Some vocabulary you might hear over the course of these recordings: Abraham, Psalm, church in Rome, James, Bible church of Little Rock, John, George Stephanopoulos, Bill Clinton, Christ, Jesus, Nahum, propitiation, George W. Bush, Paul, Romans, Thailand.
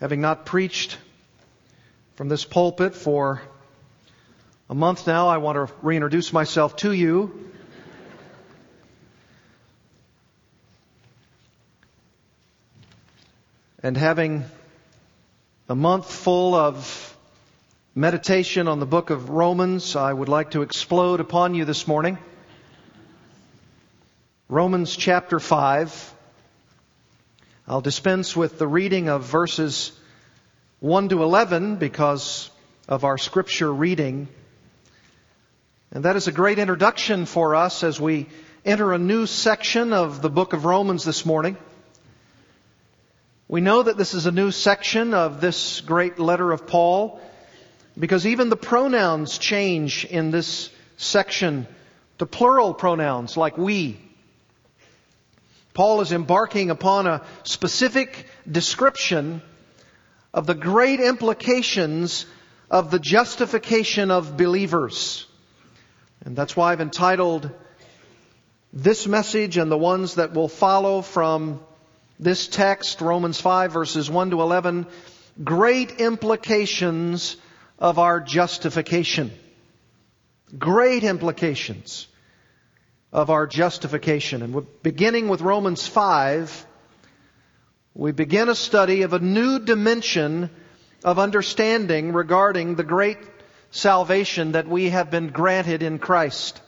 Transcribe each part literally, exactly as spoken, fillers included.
Having not preached from this pulpit for a month now, I want to reintroduce myself to you. And having a month full of meditation on the book of Romans, I would like to explode upon you this morning. Romans chapter five. I'll dispense with the reading of verses one to eleven because of our scripture reading. And that is a great introduction for us as we enter a new section of the book of Romans this morning. We know that this is a new section of this great letter of Paul because even the pronouns change in this section to plural pronouns like we. Paul is embarking upon a specific description of the great implications of the justification of believers. And that's why I've entitled this message and the ones that will follow from this text, Romans five, verses one to eleven, Great Implications of Our Justification. Great implications of our justification. And we're beginning with Romans five, we begin a study of a new dimension of understanding regarding the great salvation that we have been granted in Christ.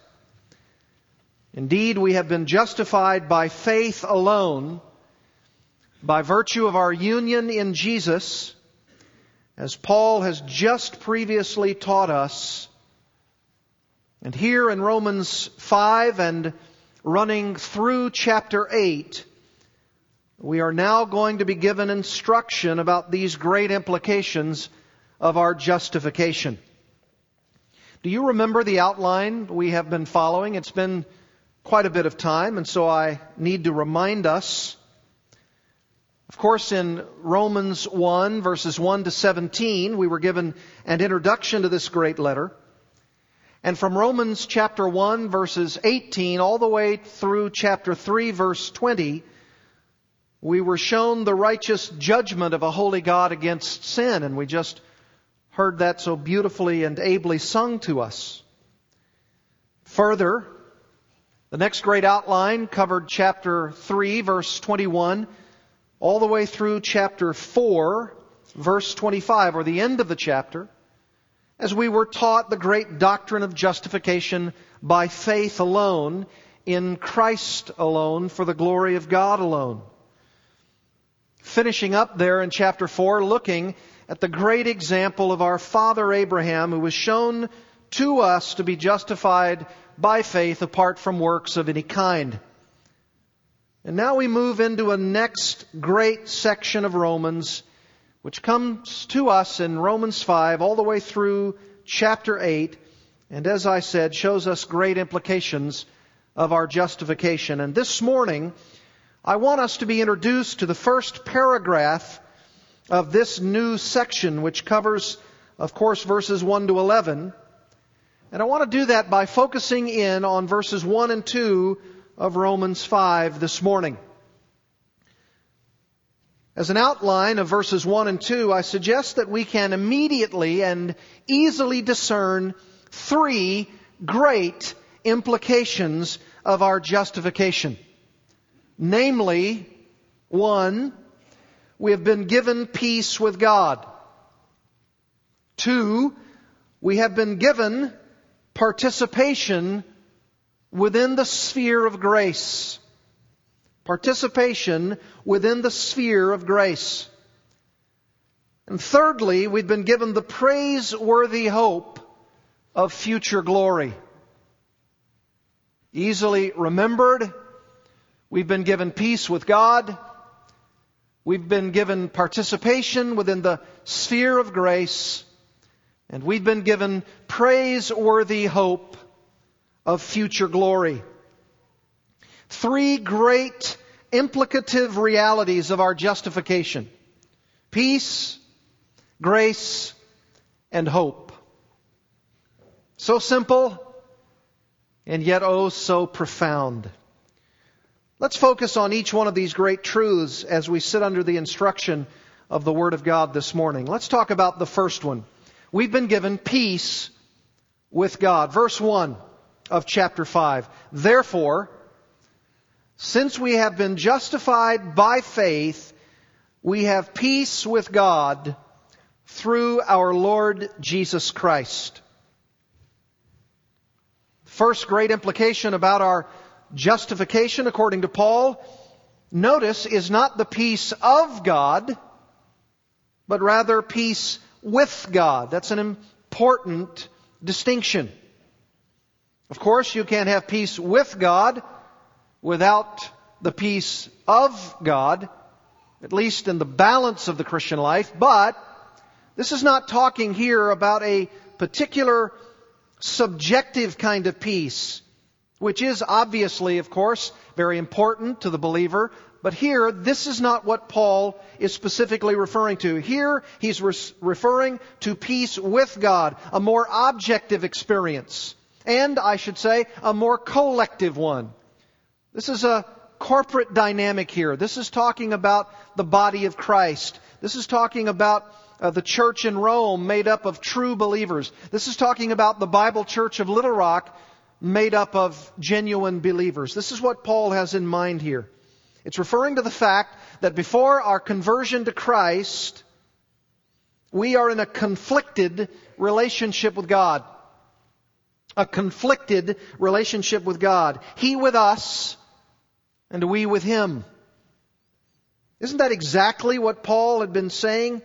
Indeed, we have been justified by faith alone, by virtue of our union in Jesus, as Paul has just previously taught us. And here in Romans five and running through chapter eight, we are now going to be given instruction about these great implications of our justification. Do you remember the outline we have been following? It's been quite a bit of time, and so I need to remind us. Of course, in Romans one, verses one to seventeen, we were given an introduction to this great letter. And from Romans chapter one, verses eighteen, all the way through chapter three, verse twenty, we were shown the righteous judgment of a holy God against sin. And we just heard that so beautifully and ably sung to us. Further, the next great outline covered chapter three, verse twenty-one, all the way through chapter four, verse twenty-five, or the end of the chapter, as we were taught the great doctrine of justification by faith alone, in Christ alone, for the glory of God alone. Finishing up there in chapter four, looking at the great example of our father Abraham, who was shown to us to be justified by faith apart from works of any kind. And now we move into a next great section of Romans, which comes to us in Romans five all the way through chapter eight, and as I said, shows us great implications of our justification. And this morning, I want us to be introduced to the first paragraph of this new section, which covers, of course, verses one to eleven. And I want to do that by focusing in on verses one and two of Romans five this morning. As an outline of verses one and two, I suggest that we can immediately and easily discern three great implications of our justification. Namely, one, we have been given peace with God. Two, we have been given participation within the sphere of grace. Participation within the sphere of grace. And thirdly, we've been given the praiseworthy hope of future glory. Easily remembered, we've been given peace with God. We've been given participation within the sphere of grace. And we've been given praiseworthy hope of future glory. Three great implicative realities of our justification: peace, grace, and hope. So simple, and yet oh so profound. Let's focus on each one of these great truths as we sit under the instruction of the Word of God this morning. Let's talk about the first one. We've been given peace with God. Verse one of chapter five. Therefore, since we have been justified by faith, we have peace with God through our Lord Jesus Christ. First great implication about our justification, according to Paul, notice, is not the peace of God, but rather peace with God. That's an important distinction. Of course, you can't have peace with God without the peace of God, at least in the balance of the Christian life. But this is not talking here about a particular subjective kind of peace, which is obviously, of course, very important to the believer. But here, this is not what Paul is specifically referring to. Here, he's re- referring to peace with God, a more objective experience. And, I should say, a more collective one. This is a corporate dynamic here. This is talking about the body of Christ. This is talking about uh, the church in Rome made up of true believers. This is talking about the Bible church of Little Rock made up of genuine believers. This is what Paul has in mind here. It's referring to the fact that before our conversion to Christ, we are in a conflicted relationship with God. A conflicted relationship with God. He with us, and we with Him. Isn't that exactly what Paul had been saying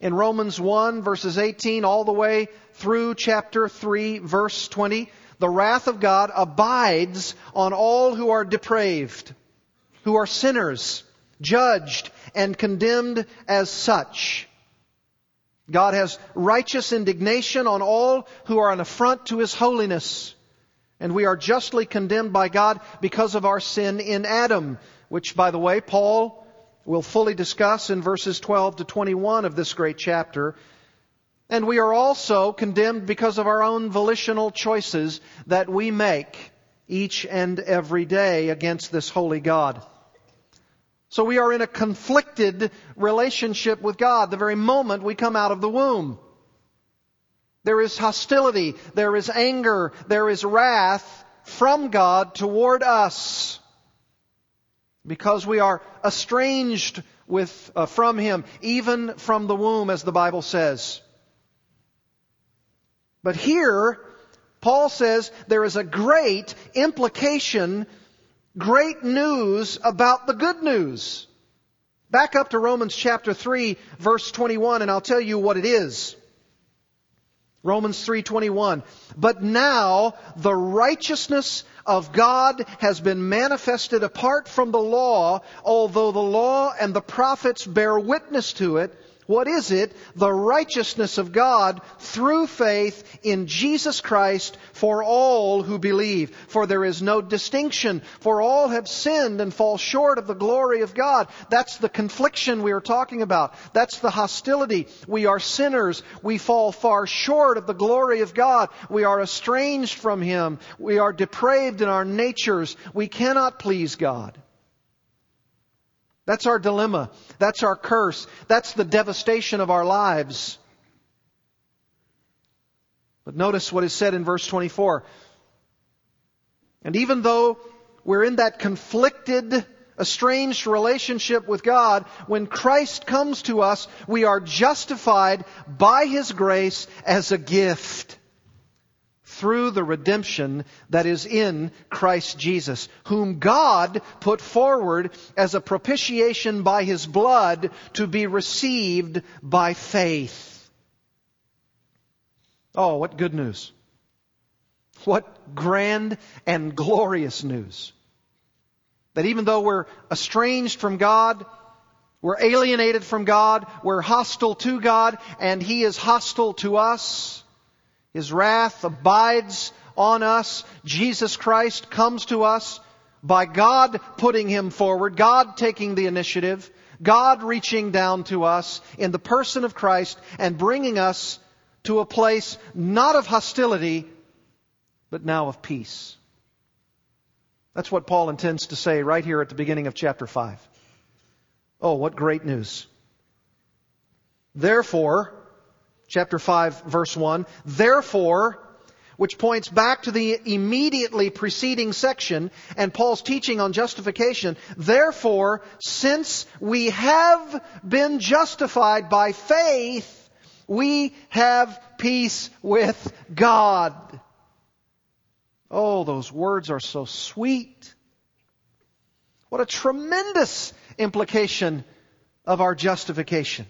in Romans one, verses eighteen, all the way through chapter three, verse twenty? The wrath of God abides on all who are depraved, who are sinners, judged and condemned as such. God has righteous indignation on all who are an affront to His holiness. And we are justly condemned by God because of our sin in Adam, which, by the way, Paul will fully discuss in verses twelve to twenty-one of this great chapter. And we are also condemned because of our own volitional choices that we make each and every day against this holy God. So we are in a conflicted relationship with God the very moment we come out of the womb. There is hostility, there is anger, there is wrath from God toward us because we are estranged with, uh, from Him, even from the womb, as the Bible says. But here, Paul says there is a great implication, great news about the good news. Back up to Romans chapter three, verse twenty-one, and I'll tell you what it is. Romans three twenty-one. But now the righteousness of God has been manifested apart from the law, although the law and the prophets bear witness to it. What is it? The righteousness of God through faith in Jesus Christ for all who believe. For there is no distinction, for all have sinned and fall short of the glory of God. That's the confliction we are talking about. That's the hostility. We are sinners. We fall far short of the glory of God. We are estranged from Him. We are depraved in our natures. We cannot please God. That's our dilemma. That's our curse. That's the devastation of our lives. But notice what is said in verse twenty-four. And even though we're in that conflicted, estranged relationship with God, when Christ comes to us, we are justified by His grace as a gift through the redemption that is in Christ Jesus, whom God put forward as a propitiation by His blood to be received by faith. Oh, what good news. What grand and glorious news. That even though we're estranged from God, we're alienated from God, we're hostile to God, and He is hostile to us, His wrath abides on us. Jesus Christ comes to us by God putting Him forward, God taking the initiative, God reaching down to us in the person of Christ and bringing us to a place not of hostility, but now of peace. That's what Paul intends to say right here at the beginning of chapter five. Oh, what great news. Therefore, chapter five, verse one, therefore, which points back to the immediately preceding section and Paul's teaching on justification. Therefore, since we have been justified by faith, we have peace with God. Oh, those words are so sweet. What a tremendous implication of our justification.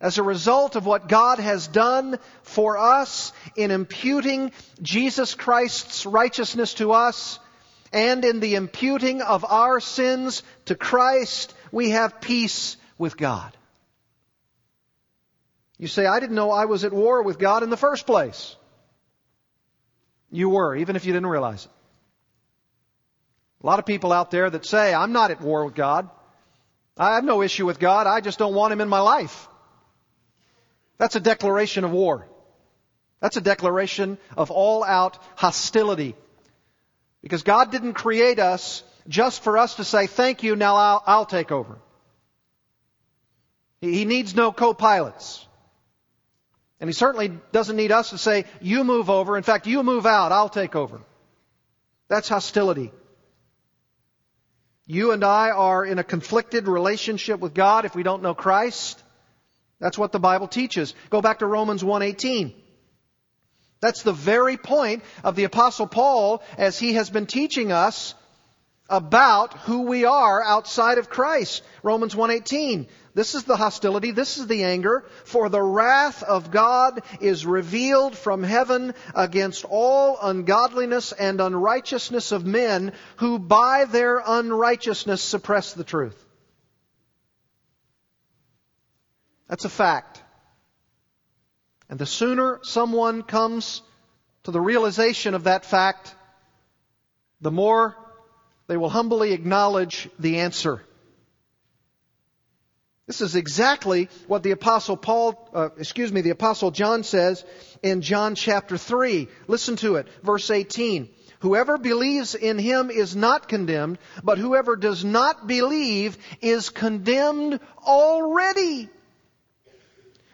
As a result of what God has done for us in imputing Jesus Christ's righteousness to us and in the imputing of our sins to Christ, we have peace with God. You say, I didn't know I was at war with God in the first place. You were, even if you didn't realize it. A lot of people out there that say, I'm not at war with God. I have no issue with God. I just don't want Him in my life. That's a declaration of war. That's a declaration of all-out hostility. Because God didn't create us just for us to say, thank you, now I'll, I'll take over. He, he needs no co-pilots. And He certainly doesn't need us to say, you move over. In fact, you move out, I'll take over. That's hostility. You and I are in a conflicted relationship with God if we don't know Christ. That's what the Bible teaches. Go back to Romans one eighteen. That's the very point of the Apostle Paul as he has been teaching us about who we are outside of Christ. Romans one eighteen. This is the hostility. This is the anger. For the wrath of God is revealed from heaven against all ungodliness and unrighteousness of men who by their unrighteousness suppress the truth. That's a fact. And the sooner someone comes to the realization of that fact, the more they will humbly acknowledge the answer. This is exactly what the Apostle Paul, uh, excuse me, the Apostle John says in John chapter three. Listen to it, verse eighteen. Whoever believes in Him is not condemned, but whoever does not believe is condemned already,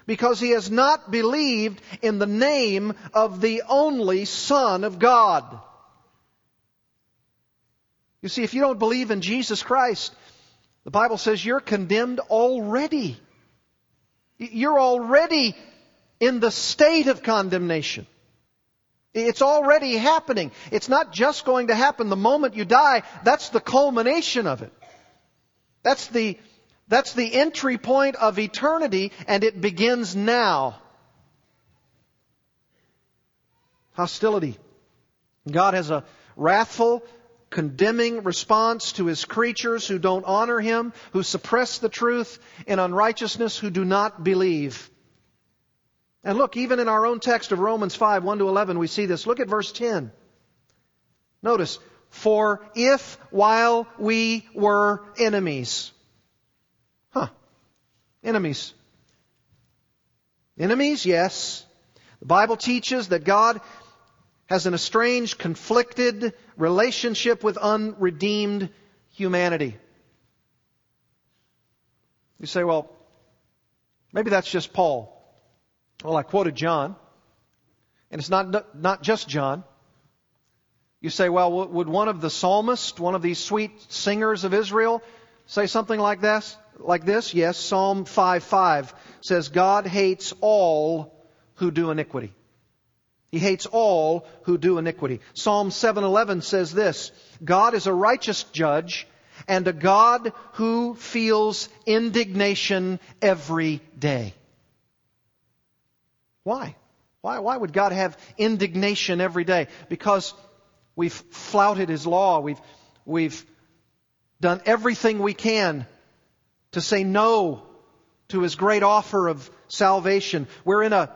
because he has not believed in the name of the only Son of God. You see, if you don't believe in Jesus Christ, the Bible says you're condemned already. You're already in the state of condemnation. It's already happening. It's not just going to happen the moment you die. That's the culmination of it. That's the That's the entry point of eternity, and it begins now. Hostility. God has a wrathful, condemning response to His creatures who don't honor Him, who suppress the truth in unrighteousness, who do not believe. And look, even in our own text of Romans five, one to eleven, we see this. Look at verse ten. Notice, for if while we were enemies... Enemies. Enemies, yes. The Bible teaches that God has an estranged, conflicted relationship with unredeemed humanity. You say, well, maybe that's just Paul. Well, I quoted John, and it's not, not just John. You say, well, would one of the psalmists, one of these sweet singers of Israel, say something like this? Like this, yes, Psalm five five says, God hates all who do iniquity. He hates all who do iniquity. Psalm seven eleven says this, God is a righteous judge and a God who feels indignation every day. Why? Why, why would God have indignation every day? Because we've flouted His law. We've, we've done everything we can to say no to His great offer of salvation. We're in a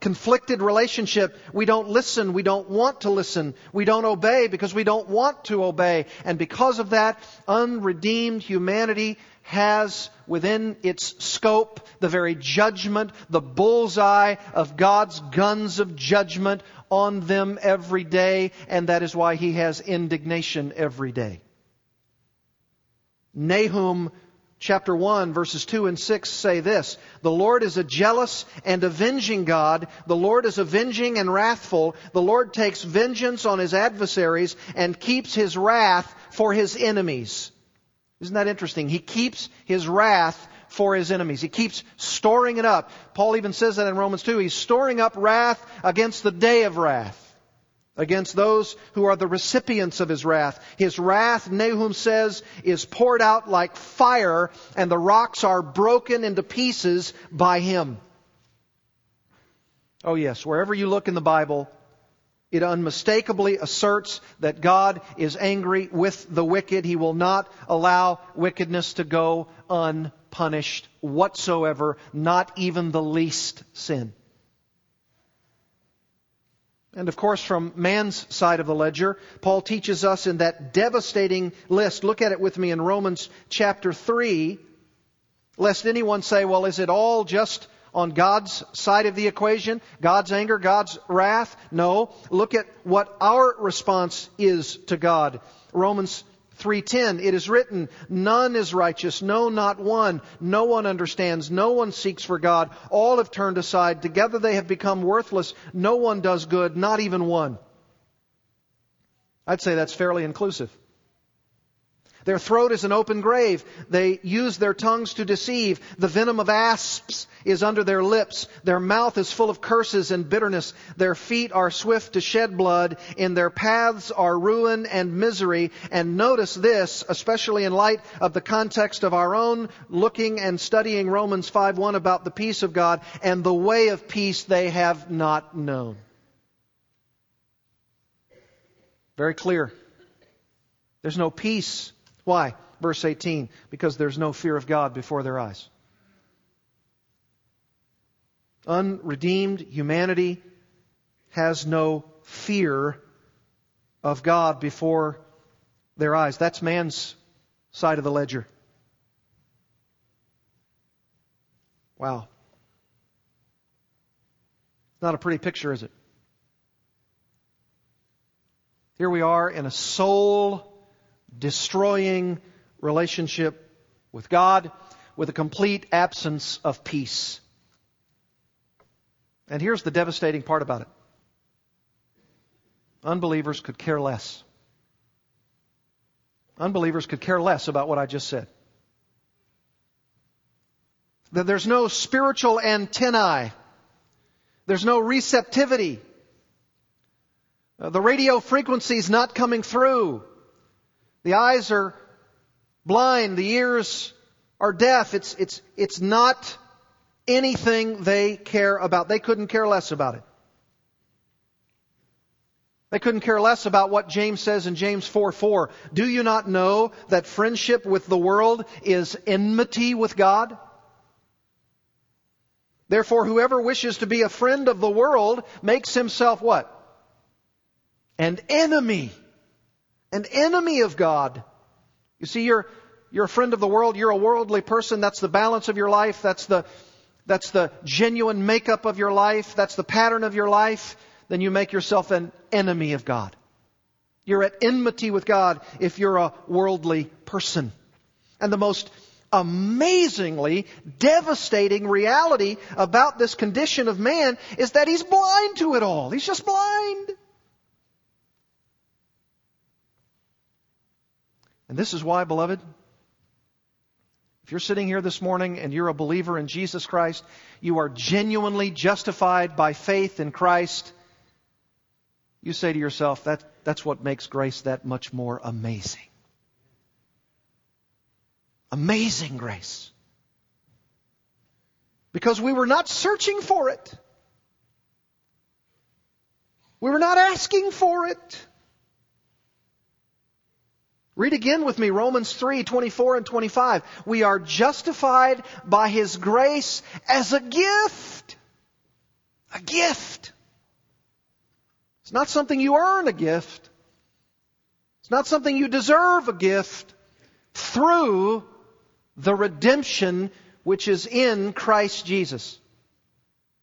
conflicted relationship. We don't listen. We don't want to listen. We don't obey because we don't want to obey. And because of that, unredeemed humanity has within its scope the very judgment, the bullseye of God's guns of judgment on them every day. And that is why He has indignation every day. Nahum Chapter one, verses two and six say this: "The Lord is a jealous and avenging God. The Lord is avenging and wrathful. The Lord takes vengeance on His adversaries and keeps His wrath for His enemies." Isn't that interesting? He keeps His wrath for His enemies. He keeps storing it up. Paul even says that in Romans two. He's storing up wrath against the day of wrath, against those who are the recipients of His wrath. His wrath, Nahum says, is poured out like fire, and the rocks are broken into pieces by Him. Oh yes, wherever you look in the Bible, it unmistakably asserts that God is angry with the wicked. He will not allow wickedness to go unpunished whatsoever, not even the least sin. And of course, from man's side of the ledger, Paul teaches us in that devastating list. Look at it with me in Romans chapter three. Lest anyone say, well, is it all just on God's side of the equation? God's anger, God's wrath? No. Look at what our response is to God. Romans three ten, it is written, "None is righteous, no, not one. No one understands, no one seeks for God. All have turned aside, together they have become worthless. No one does good, not even one." I'd say that's fairly inclusive. "Their throat is an open grave. They use their tongues to deceive. The venom of asps is under their lips. Their mouth is full of curses and bitterness. Their feet are swift to shed blood. In their paths are ruin and misery." And notice this, especially in light of the context of our own looking and studying Romans five one about the peace of God, "and the way of peace they have not known." Very clear. There's no peace. Why? Verse eighteen, because there's no fear of God before their eyes. Unredeemed humanity has no fear of God before their eyes. That's man's side of the ledger. Wow. Not a pretty picture, is it? Here we are in a soul destroying relationship with God, with a complete absence of peace. And here's the devastating part about it. Unbelievers could care less. Unbelievers could care less about what I just said. That there's no spiritual antennae. There's no receptivity. The radio frequency's not coming through. The eyes are blind. The ears are deaf. It's, it's, it's not anything they care about. They couldn't care less about it. They couldn't care less about what James says in James four four. "Do you not know that friendship with the world is enmity with God? Therefore, whoever wishes to be a friend of the world makes himself" what? "An enemy." An enemy of God. You see, you're, you're a friend of the world. You're a worldly person. That's the balance of your life. That's the, that's the genuine makeup of your life. That's the pattern of your life. Then you make yourself an enemy of God. You're at enmity with God if you're a worldly person. And the most amazingly devastating reality about this condition of man is that he's blind to it all. He's just blind. And this is why, beloved, if you're sitting here this morning and you're a believer in Jesus Christ, you are genuinely justified by faith in Christ. You say to yourself, that, that's what makes grace that much more amazing. Amazing grace. Because we were not searching for it. We were not asking for it. Read again with me Romans three twenty-four and twenty-five. "We are justified by His grace as a gift." A gift. It's not something you earn, a gift. It's not something you deserve, a gift. "Through the redemption which is in Christ Jesus."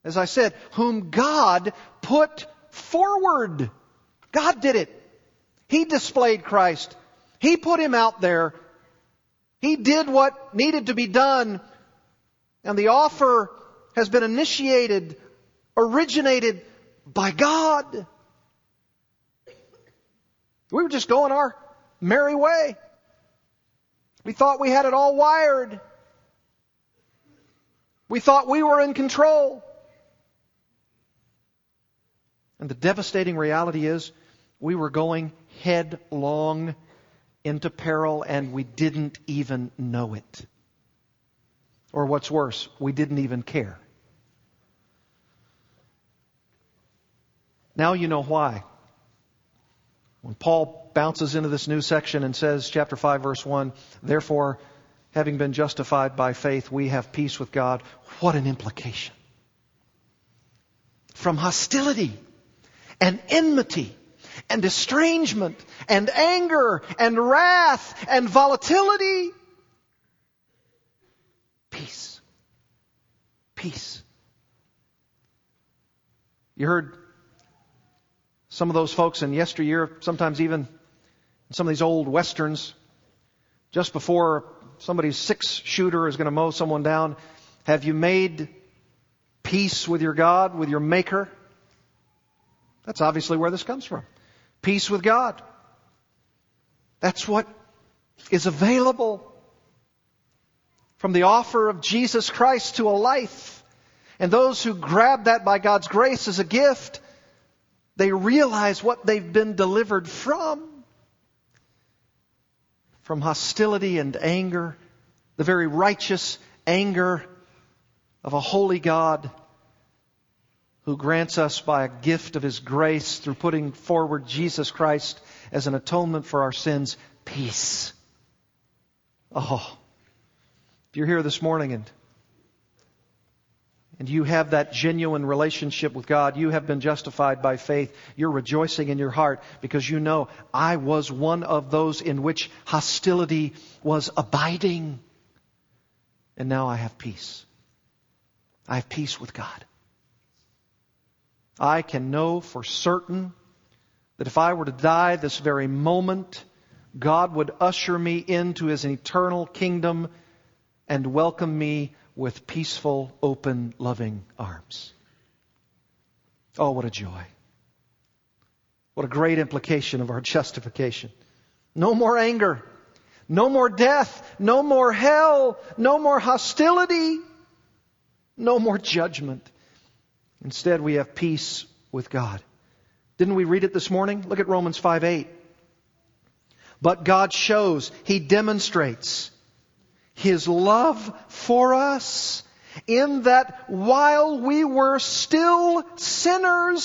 As I said, "whom God put forward." God did it. He displayed Christ. He put Him out there. He did what needed to be done, and the offer has been initiated, originated by God. We were just going our merry way. We thought we had it all wired. We thought we were in control. And the devastating reality is we were going headlong into peril and we didn't even know it. Or what's worse, we didn't even care. Now you know why. When Paul bounces into this new section and says, chapter five, verse one, therefore, having been justified by faith, we have peace with God. What an implication. From hostility and enmity and estrangement and anger and wrath and volatility. Peace. Peace. You heard some of those folks in yesteryear, sometimes even in some of these old westerns, just before somebody's six-shooter is going to mow someone down, have you made peace with your God, with your Maker? That's obviously where this comes from. Peace with God. That's what is available from the offer of Jesus Christ to a life. And those who grab that by God's grace as a gift, they realize what they've been delivered from. From hostility and anger, the very righteous anger of a holy God who grants us by a gift of His grace through putting forward Jesus Christ as an atonement for our sins, peace. Oh, if you're here this morning and And you have that genuine relationship with God. You have been justified by faith. You're rejoicing in your heart because you know, I was one of those in which hostility was abiding. And now I have peace. I have peace with God. I can know for certain that if I were to die this very moment, God would usher me into His eternal kingdom and welcome me with peaceful, open, loving arms. Oh, what a joy. What a great implication of our justification. No more anger. No more death. No more hell. No more hostility. No more judgment. Instead, we have peace with God. Didn't we read it this morning? Look at Romans five eight. But God shows, He demonstrates His love for us in that while we were still sinners,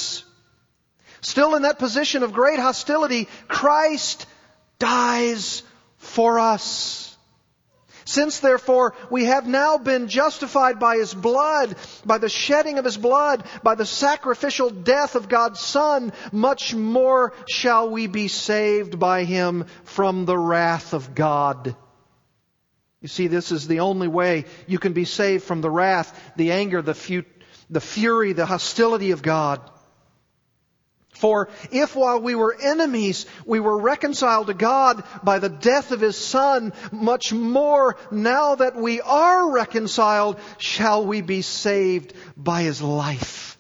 still in that position of great hostility, Christ dies for us. Since therefore we have now been justified by His blood, by the shedding of His blood, by the sacrificial death of God's Son, much more shall we be saved by Him from the wrath of God. You see, this is the only way you can be saved from the wrath, the anger, the, fu- the fury, the hostility of God. For if while we were enemies, we were reconciled to God by the death of His Son, much more now that we are reconciled, shall we be saved by His life.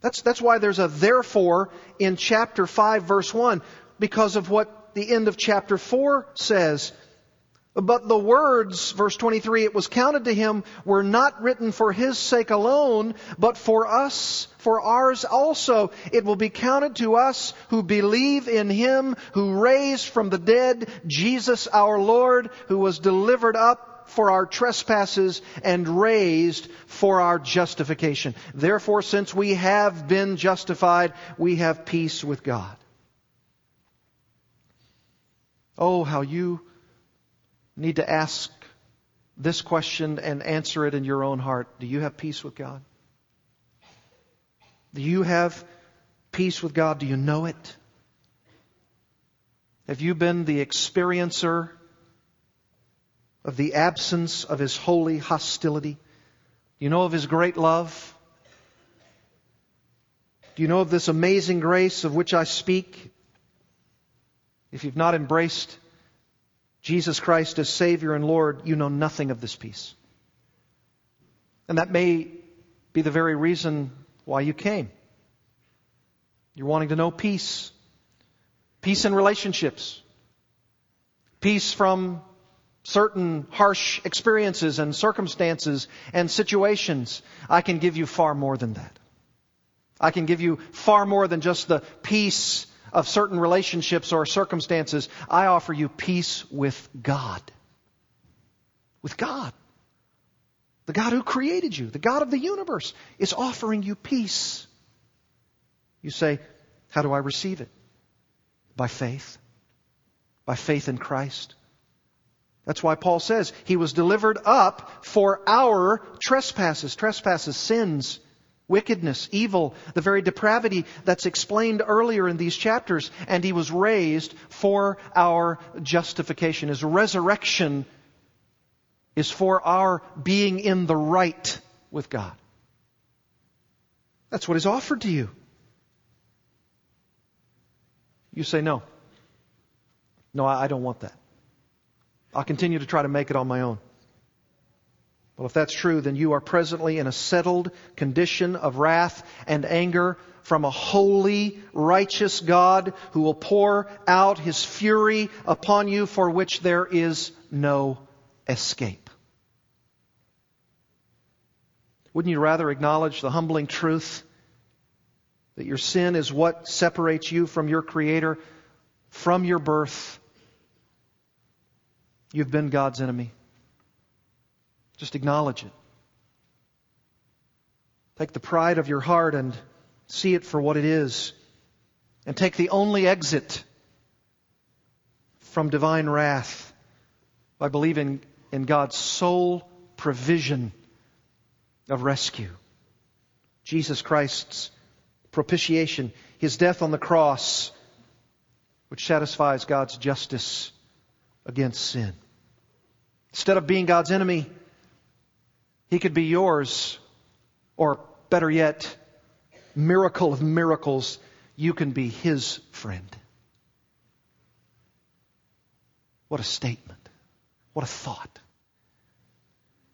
That's, that's why there's a therefore in chapter five, verse one, because of what the end of chapter four says, but the words, verse twenty-three, it was counted to Him, were not written for His sake alone, but for us, for ours also. It will be counted to us who believe in Him, who raised from the dead Jesus our Lord, who was delivered up for our trespasses and raised for our justification. Therefore, since we have been justified, we have peace with God. Oh, how you need to ask this question and answer it in your own heart. Do you have peace with God? Do you have peace with God? Do you know it? Have you been the experiencer of the absence of His holy hostility? Do you know of His great love? Do you know of this amazing grace of which I speak? If you've not embraced Jesus Christ as Savior and Lord, you know nothing of this peace. And that may be the very reason why you came. You're wanting to know peace. Peace in relationships. Peace from certain harsh experiences and circumstances and situations. I can give you far more than that. I can give you far more than just the peace of certain relationships or circumstances. I offer you peace with God. With God. The God who created you, the God of the universe, is offering you peace. You say, how do I receive it? By faith. By faith in Christ. That's why Paul says he was delivered up for our trespasses, trespasses, sins, wickedness, evil, the very depravity that's explained earlier in these chapters. And he was raised for our justification. His resurrection is for our being in the right with God. That's what is offered to you. You say, no. No, I don't want that. I'll continue to try to make it on my own. Well, if that's true, then you are presently in a settled condition of wrath and anger from a holy, righteous God who will pour out His fury upon you, for which there is no escape. Wouldn't you rather acknowledge the humbling truth that your sin is what separates you from your Creator from your birth? You've been God's enemy. Just acknowledge it. Take the pride of your heart and see it for what it is. And take the only exit from divine wrath by believing in God's sole provision of rescue. Jesus Christ's propitiation, His death on the cross, which satisfies God's justice against sin. Instead of being God's enemy, He could be yours, or better yet, miracle of miracles, you can be His friend. What a statement. What a thought.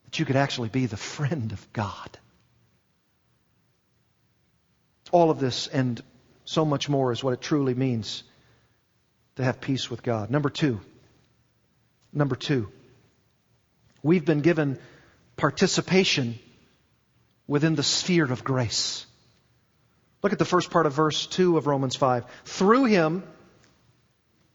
That you could actually be the friend of God. All of this and so much more is what it truly means to have peace with God. Number two. Number two, we've been given participation within the sphere of grace. Look at the first part of verse two of Romans five. Through Him,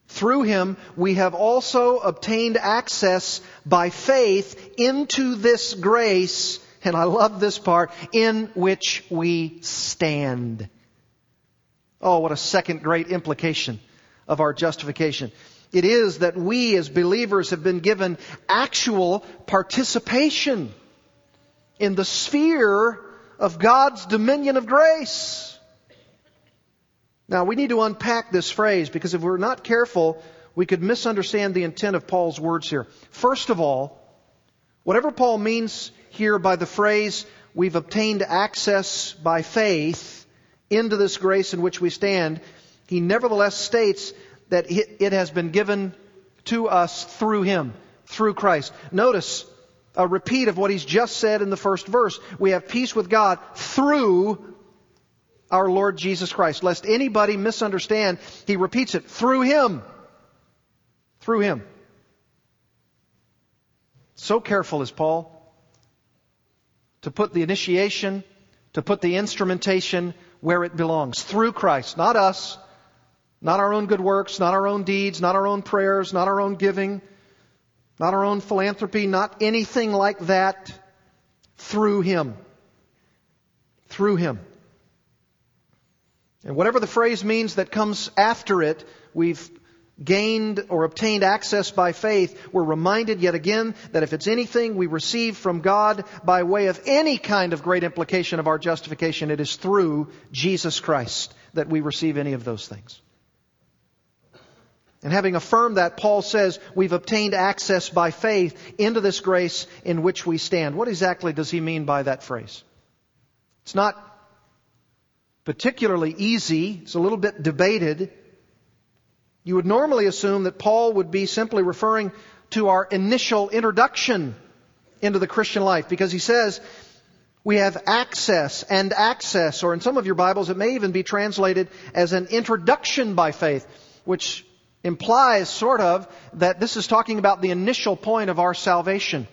through Him, we have also obtained access by faith into this grace, and I love this part, in which we stand. Oh, what a second great implication of our justification. It is that we as believers have been given actual participation in the sphere of God's dominion of grace. Now, we need to unpack this phrase, because if we're not careful, we could misunderstand the intent of Paul's words here. First of all, whatever Paul means here by the phrase, we've obtained access by faith into this grace in which we stand, he nevertheless states that it has been given to us through Him, through Christ. Notice a repeat of what he's just said in the first verse. We have peace with God through our Lord Jesus Christ. Lest anybody misunderstand, he repeats it. Through Him. Through Him. So careful is Paul to put the initiation, to put the instrumentation where it belongs. Through Christ, not us. Not our own good works, not our own deeds, not our own prayers, not our own giving, not our own philanthropy, not anything like that. Through Him. Through Him. And whatever the phrase means that comes after it, we've gained or obtained access by faith. We're reminded yet again that if it's anything we receive from God by way of any kind of great implication of our justification, it is through Jesus Christ that we receive any of those things. And having affirmed that, Paul says we've obtained access by faith into this grace in which we stand. What exactly does he mean by that phrase? It's not particularly easy. It's a little bit debated. You would normally assume that Paul would be simply referring to our initial introduction into the Christian life, because he says we have access and access, or in some of your Bibles it may even be translated as an introduction by faith, which implies sort of that this is talking about the initial point of our salvation.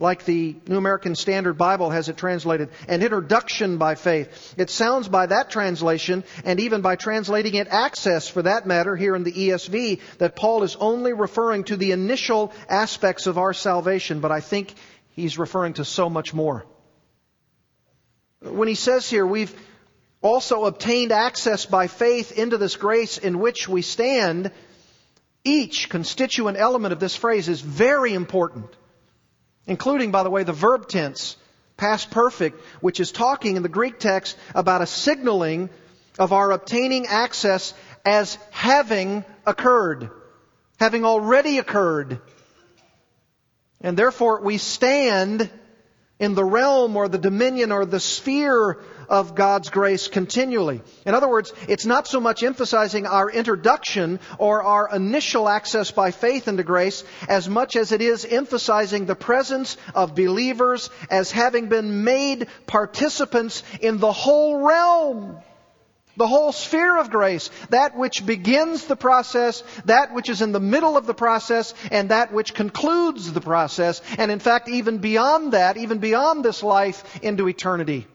Like the New American Standard Bible has it translated, an introduction by faith. It sounds by that translation, and even by translating it access for that matter here in the E S V, that Paul is only referring to the initial aspects of our salvation, but I think he's referring to so much more. When he says here, we've also obtained access by faith into this grace in which we stand, each constituent element of this phrase is very important. Including, by the way, the verb tense, past perfect, which is talking in the Greek text about a signaling of our obtaining access as having occurred, having already occurred. And therefore we stand in the realm or the dominion or the sphere of God's grace continually. In other words, it's not so much emphasizing our introduction or our initial access by faith into grace as much as it is emphasizing the presence of believers as having been made participants in the whole realm, the whole sphere of grace, that which begins the process, that which is in the middle of the process, and that which concludes the process, and in fact even beyond that, even beyond this life into eternity.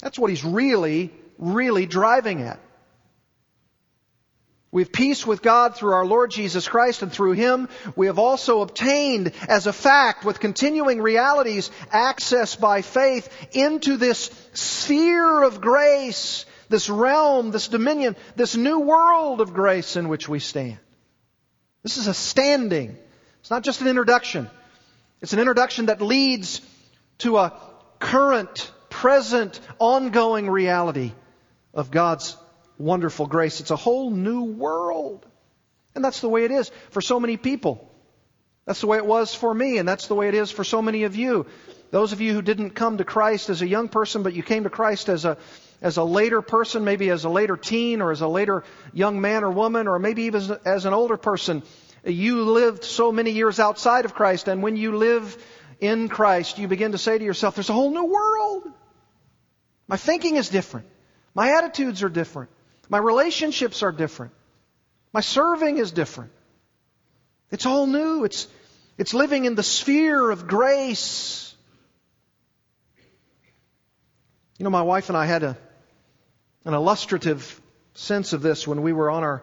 That's what he's really, really driving at. We have peace with God through our Lord Jesus Christ, and through Him we have also obtained as a fact with continuing realities access by faith into this sphere of grace, this realm, this dominion, this new world of grace in which we stand. This is a standing. It's not just an introduction. It's an introduction that leads to a current, present, ongoing reality of God's wonderful grace. It's a whole new world. And that's the way it is for so many people. That's the way it was for me, and that's the way it is for so many of you. Those of you who didn't come to Christ as a young person, but you came to Christ as a as a later person, maybe as a later teen, or as a later young man or woman, or maybe even as an older person, you lived so many years outside of Christ, and when you live in Christ, you begin to say to yourself, there's a whole new world. My thinking is different. My attitudes are different. My relationships are different. My serving is different. It's all new. It's, it's living in the sphere of grace. You know, my wife and I had a, an illustrative sense of this when we were on our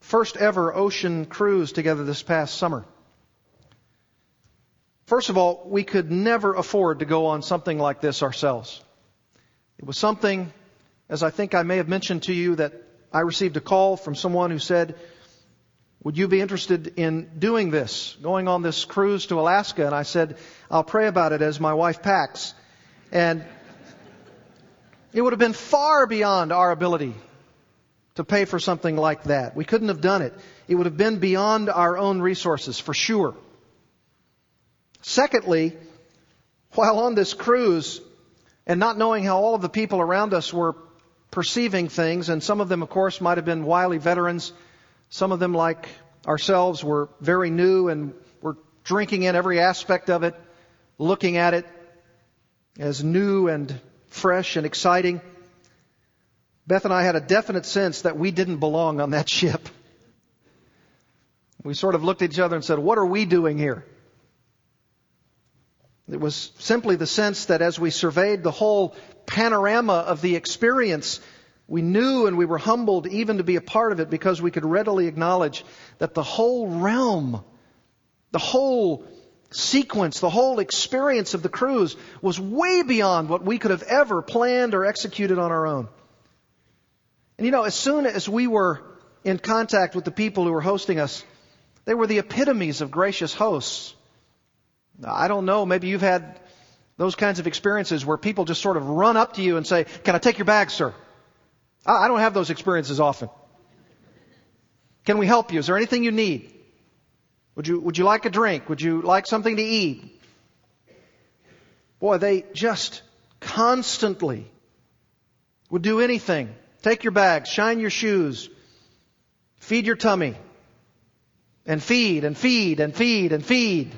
first ever ocean cruise together this past summer. First of all, we could never afford to go on something like this ourselves. It was something, as I think I may have mentioned to you, that I received a call from someone who said, would you be interested in doing this, going on this cruise to Alaska? And I said, I'll pray about it as my wife packs. And it would have been far beyond our ability to pay for something like that. We couldn't have done it. It would have been beyond our own resources, for sure. Secondly, while on this cruise, and not knowing how all of the people around us were perceiving things, and some of them, of course, might have been wily veterans. Some of them, like ourselves, were very new and were drinking in every aspect of it, looking at it as new and fresh and exciting. Beth and I had a definite sense that we didn't belong on that ship. We sort of looked at each other and said, what are we doing here? It was simply the sense that as we surveyed the whole panorama of the experience, we knew and we were humbled even to be a part of it, because we could readily acknowledge that the whole realm, the whole sequence, the whole experience of the cruise was way beyond what we could have ever planned or executed on our own. And you know, as soon as we were in contact with the people who were hosting us, they were the epitomes of gracious hosts. I don't know, maybe you've had those kinds of experiences where people just sort of run up to you and say, can I take your bag, sir? I don't have those experiences often. Can we help you? Is there anything you need? Would you, would you like a drink? Would you like something to eat? Boy, they just constantly would do anything. Take your bags, shine your shoes, Feed your tummy. And feed and feed and feed and feed.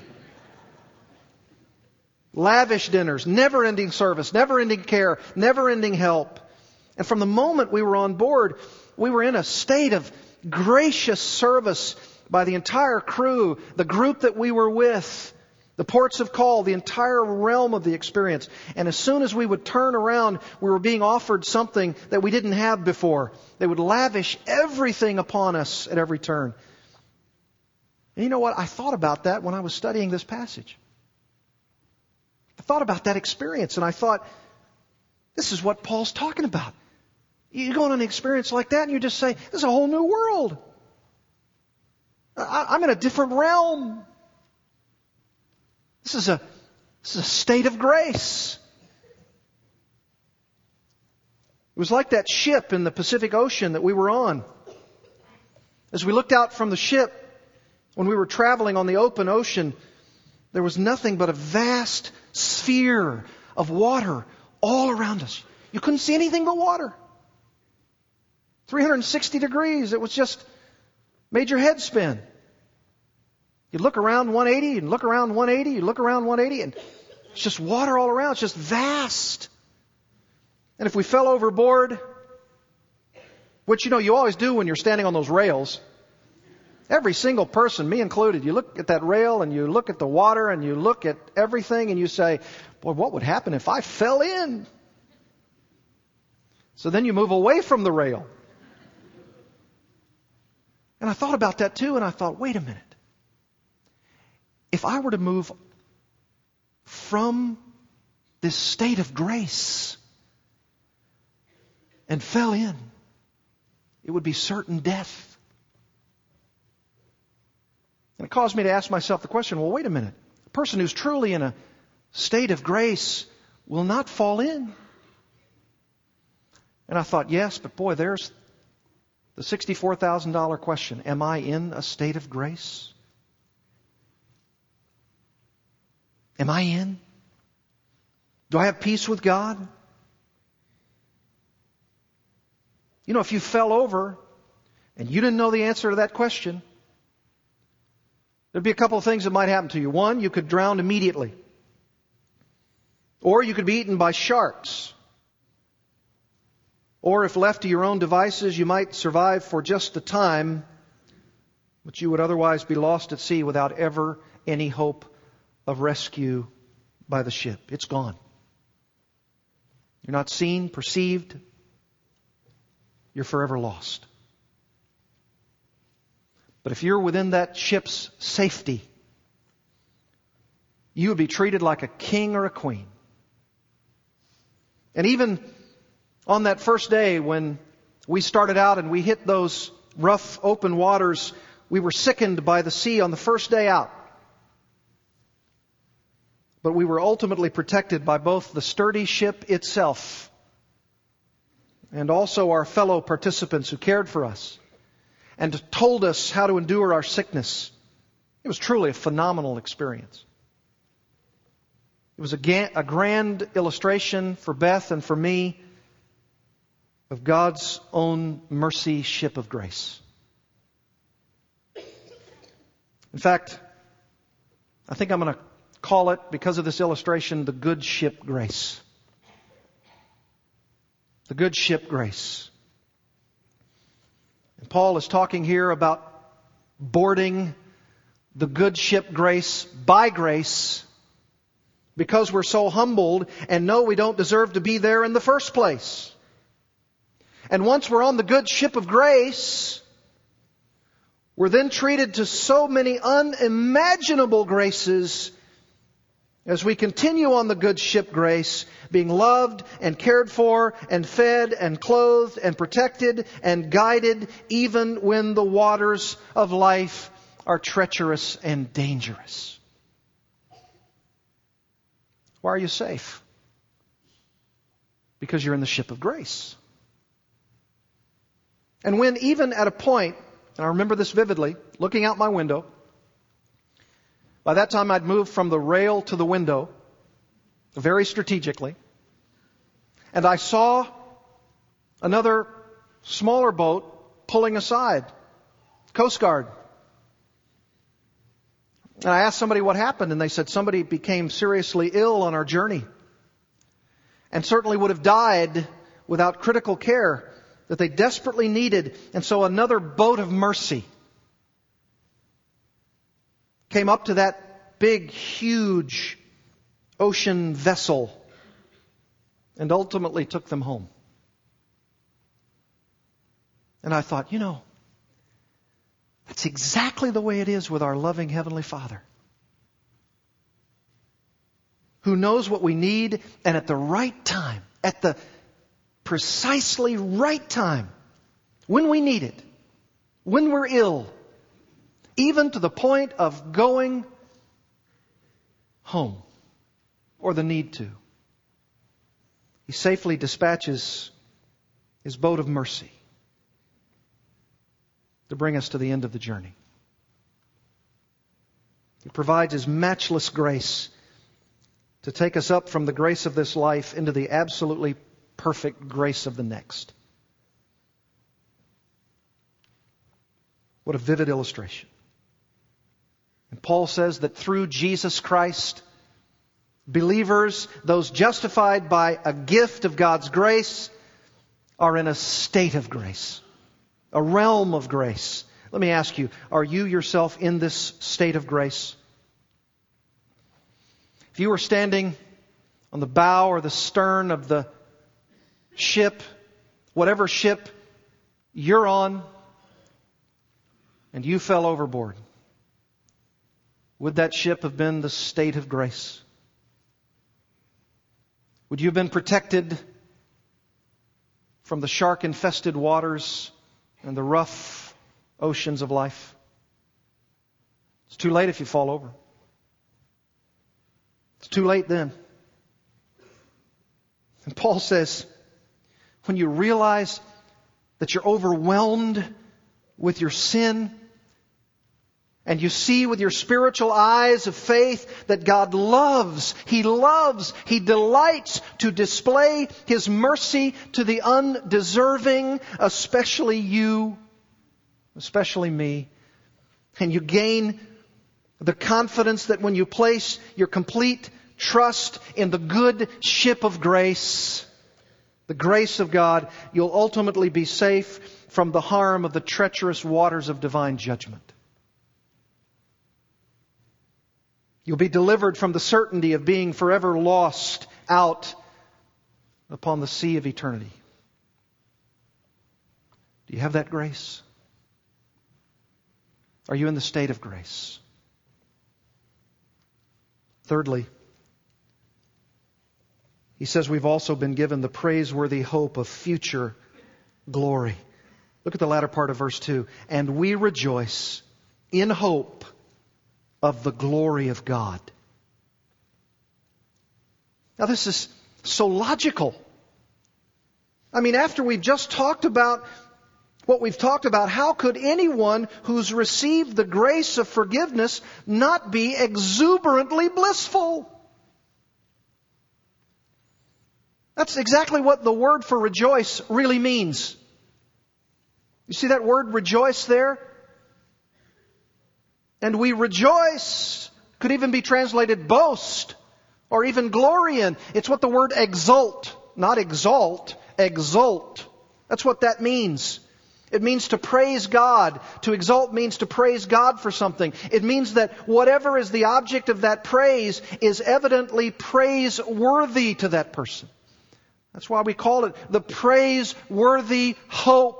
Lavish dinners, never-ending service, never-ending care, never-ending help. And from the moment we were on board, we were in a state of gracious service by the entire crew, the group that we were with, the ports of call, the entire realm of the experience. And as soon as we would turn around, we were being offered something that we didn't have before. They would lavish everything upon us at every turn. And you know what? I thought about that when I was studying this passage. I thought about that experience, and I thought, this is what Paul's talking about. You go on an experience like that and you just say, this is a whole new world. I, I'm in a different realm. This is a, this is a state of grace. It was like that ship in the Pacific Ocean that we were on. As we looked out from the ship, when we were traveling on the open ocean, there was nothing but a vast sphere of water all around us. You couldn't see anything but water. three hundred sixty degrees. It was just made your head spin. You look around one eighty and look around one eighty. You look around one eighty and it's just water all around. It's just vast. And if we fell overboard, which, you know, you always do when you're standing on those rails. Every single person, me included, you look at that rail and you look at the water and you look at everything and you say, boy, what would happen if I fell in? So then you move away from the rail. And I thought about that too, and I thought, wait a minute. If I were to move from this state of grace and fell in, it would be certain death. And it caused me to ask myself the question, well, wait a minute. A person who's truly in a state of grace will not fall in. And I thought, yes, but boy, there's the sixty-four thousand dollars question. Am I in a state of grace? Am I in? Do I have peace with God? You know, if you fell over and you didn't know the answer to that question, there'd be a couple of things that might happen to you. One, you could drown immediately. Or you could be eaten by sharks. Or if left to your own devices, you might survive for just a time, but you would otherwise be lost at sea without ever any hope of rescue by the ship. It's gone. You're not seen, perceived. You're forever lost. But if you're within that ship's safety, you would be treated like a king or a queen. And even on that first day when we started out and we hit those rough open waters, we were sickened by the sea on the first day out. But we were ultimately protected by both the sturdy ship itself and also our fellow participants who cared for us and told us how to endure our sickness. It was truly a phenomenal experience. It was a, ga- a grand illustration for Beth and for me of God's own mercy ship of grace. In fact, I think I'm going to call it, because of this illustration, the good ship grace. The good ship grace. Paul is talking here about boarding the good ship grace by grace because we're so humbled and know we don't deserve to be there in the first place. And once we're on the good ship of grace, we're then treated to so many unimaginable graces as we continue on the good ship grace, being loved and cared for and fed and clothed and protected and guided, even when the waters of life are treacherous and dangerous. Why are you safe? Because you're in the ship of grace. And when even at a point, and I remember this vividly, looking out my window, by that time, I'd moved from the rail to the window, very strategically. And I saw another smaller boat pulling aside Coast Guard. And I asked somebody what happened, and they said somebody became seriously ill on our journey and certainly would have died without critical care that they desperately needed. And so another boat of mercy came up to that big, huge ocean vessel and ultimately took them home. And I thought, you know, that's exactly the way it is with our loving Heavenly Father, who knows what we need, and at the right time, at the precisely right time, when we need it, when we're ill, even to the point of going home or the need to, He safely dispatches His boat of mercy to bring us to the end of the journey. He provides His matchless grace to take us up from the grace of this life into the absolutely perfect grace of the next. What a vivid illustration. And Paul says that through Jesus Christ, believers, those justified by a gift of God's grace, are in a state of grace. A realm of grace. Let me ask you, are you yourself in this state of grace? If you were standing on the bow or the stern of the ship, whatever ship you're on, and you fell overboard, would that ship have been the state of grace? Would you have been protected from the shark-infested waters and the rough oceans of life? It's too late if you fall over. It's too late then. And Paul says, when you realize that you're overwhelmed with your sin, and you see with your spiritual eyes of faith that God loves, He loves, He delights to display His mercy to the undeserving, especially you, especially me. And you gain the confidence that when you place your complete trust in the good ship of grace, the grace of God, you'll ultimately be safe from the harm of the treacherous waters of divine judgment. You'll be delivered from the certainty of being forever lost out upon the sea of eternity. Do you have that grace? Are you in the state of grace? Thirdly, he says we've also been given the praiseworthy hope of future glory. Look at the latter part of verse two. And we rejoice in hope of the glory of God. Now this is so logical. I mean, after we've just talked about what we've talked about, how could anyone who's received the grace of forgiveness not be exuberantly blissful? That's exactly what the word for rejoice really means. You see that word rejoice there? And we rejoice, could even be translated boast or even glory in. It's what the word exult, not exalt, exult. That's what that means. It means to praise God. To exalt means to praise God for something. It means that whatever is the object of that praise is evidently praiseworthy to that person. That's why we call it the praiseworthy hope.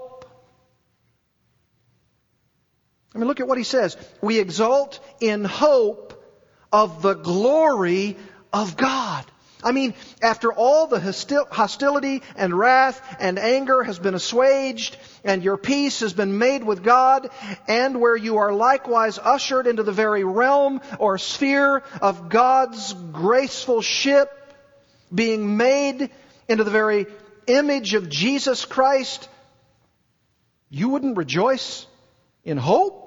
I mean, look at what he says. We exult in hope of the glory of God. I mean, after all the hostil- hostility and wrath and anger has been assuaged and your peace has been made with God, and where you are likewise ushered into the very realm or sphere of God's graceful ship, being made into the very image of Jesus Christ, you wouldn't rejoice in hope?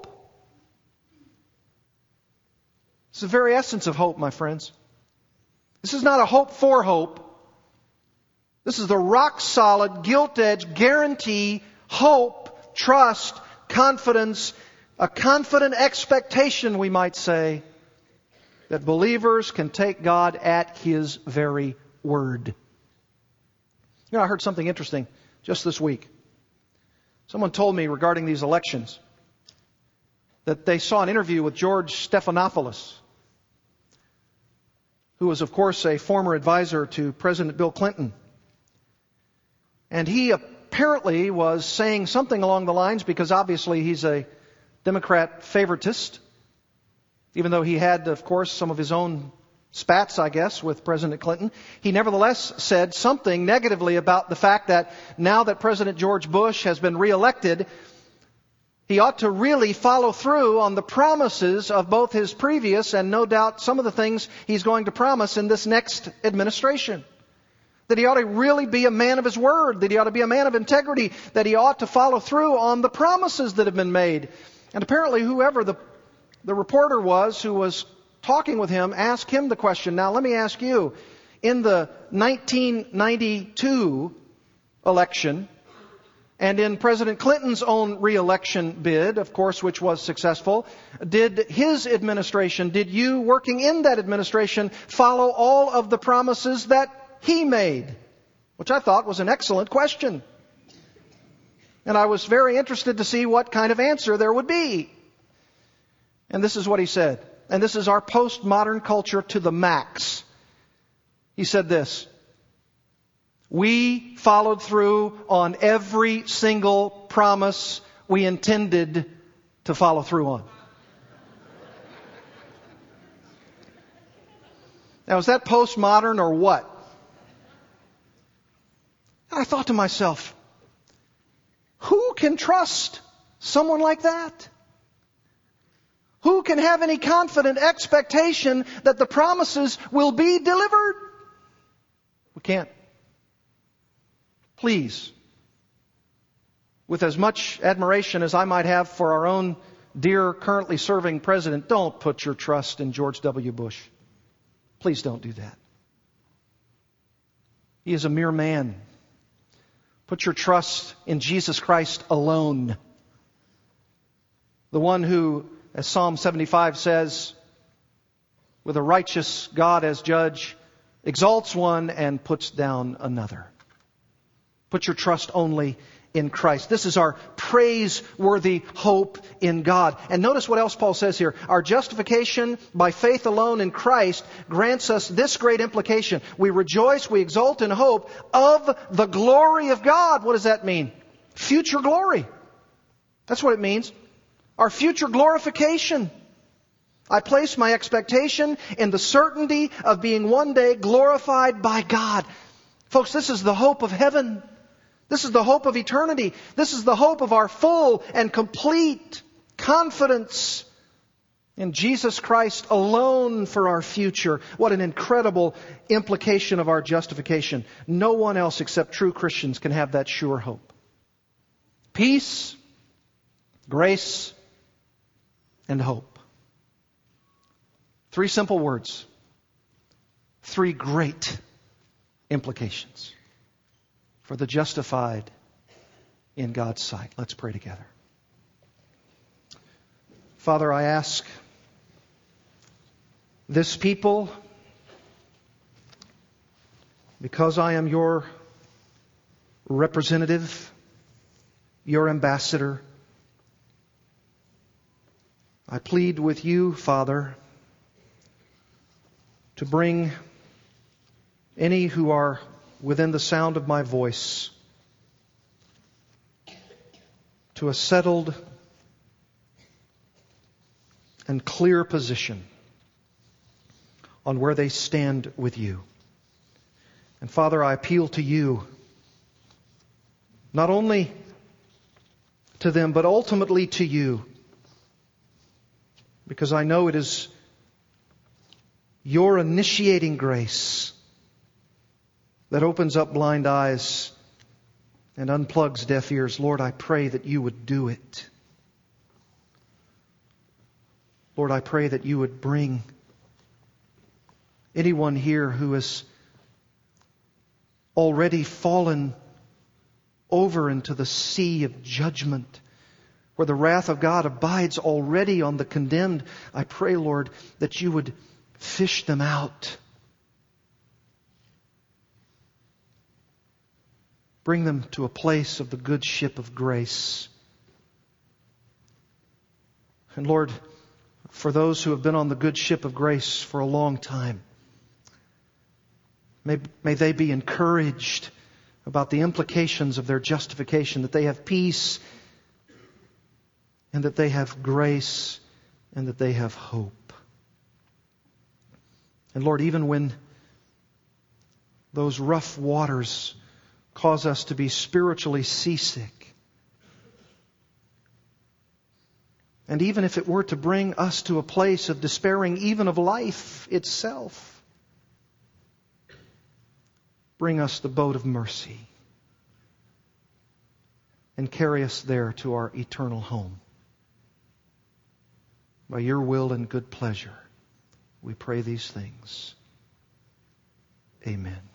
It's the very essence of hope, my friends. This is not a hope for hope. This is the rock-solid, gilt-edged, guarantee, hope, trust, confidence a confident expectation, we might say, that believers can take God at His very word. You know, I heard something interesting just this week. Someone told me regarding these elections that they saw an interview with George Stephanopoulos, who was, of course, a former advisor to President Bill Clinton. And he apparently was saying something along the lines, because obviously he's a Democrat favoritist, even though he had, of course, some of his own spats, I guess, with President Clinton. He nevertheless said something negatively about the fact that now that President George Bush has been reelected, he ought to really follow through on the promises of both his previous and no doubt some of the things he's going to promise in this next administration. That he ought to really be a man of his word, that he ought to be a man of integrity, that he ought to follow through on the promises that have been made. And apparently whoever the, the reporter was who was talking with him asked him the question, now let me ask you, in the nineteen ninety-two election, and in President Clinton's own re-election bid, of course, which was successful, did his administration, did you working in that administration follow all of the promises that he made? Which I thought was an excellent question. And I was very interested to see what kind of answer there would be. And this is what he said. And this is our postmodern culture to the max. He said this: we followed through on every single promise we intended to follow through on. Now, is that postmodern or what? I thought to myself, who can trust someone like that? Who can have any confident expectation that the promises will be delivered? We can't. Please, with as much admiration as I might have for our own dear currently serving president, don't put your trust in George W. Bush. Please don't do that. He is a mere man. Put your trust in Jesus Christ alone. The one who, as Psalm seventy-five says, with a righteous God as judge, exalts one and puts down another. Put your trust only in Christ. This is our praiseworthy hope in God. And notice what else Paul says here. Our justification by faith alone in Christ grants us this great implication. We rejoice, we exult in hope of the glory of God. What does that mean? Future glory. That's what it means. Our future glorification. I place my expectation in the certainty of being one day glorified by God. Folks, this is the hope of heaven. This is the hope of eternity. This is the hope of our full and complete confidence in Jesus Christ alone for our future. What an incredible implication of our justification. No one else except true Christians can have that sure hope. Peace, grace, and hope. Three simple words. Three great implications for the justified in God's sight. Let's pray together. Father, I ask this people, because I am your representative, your ambassador, I plead with you, Father, to bring any who are within the sound of my voice to a settled and clear position on where they stand with you. And Father, I appeal to you, not only to them, but ultimately to you, because I know it is your initiating grace that opens up blind eyes and unplugs deaf ears. Lord, I pray that you would do it. Lord, I pray that you would bring anyone here who has already fallen over into the sea of judgment where the wrath of God abides already on the condemned, I pray, Lord, that you would fish them out. Bring them to a place of the good ship of grace. And Lord, for those who have been on the good ship of grace for a long time, may, may they be encouraged about the implications of their justification, that they have peace and that they have grace and that they have hope. And Lord, even when those rough waters cause us to be spiritually seasick, and even if it were to bring us to a place of despairing even of life itself, bring us the boat of mercy and carry us there to our eternal home. By your will and good pleasure, we pray these things. Amen.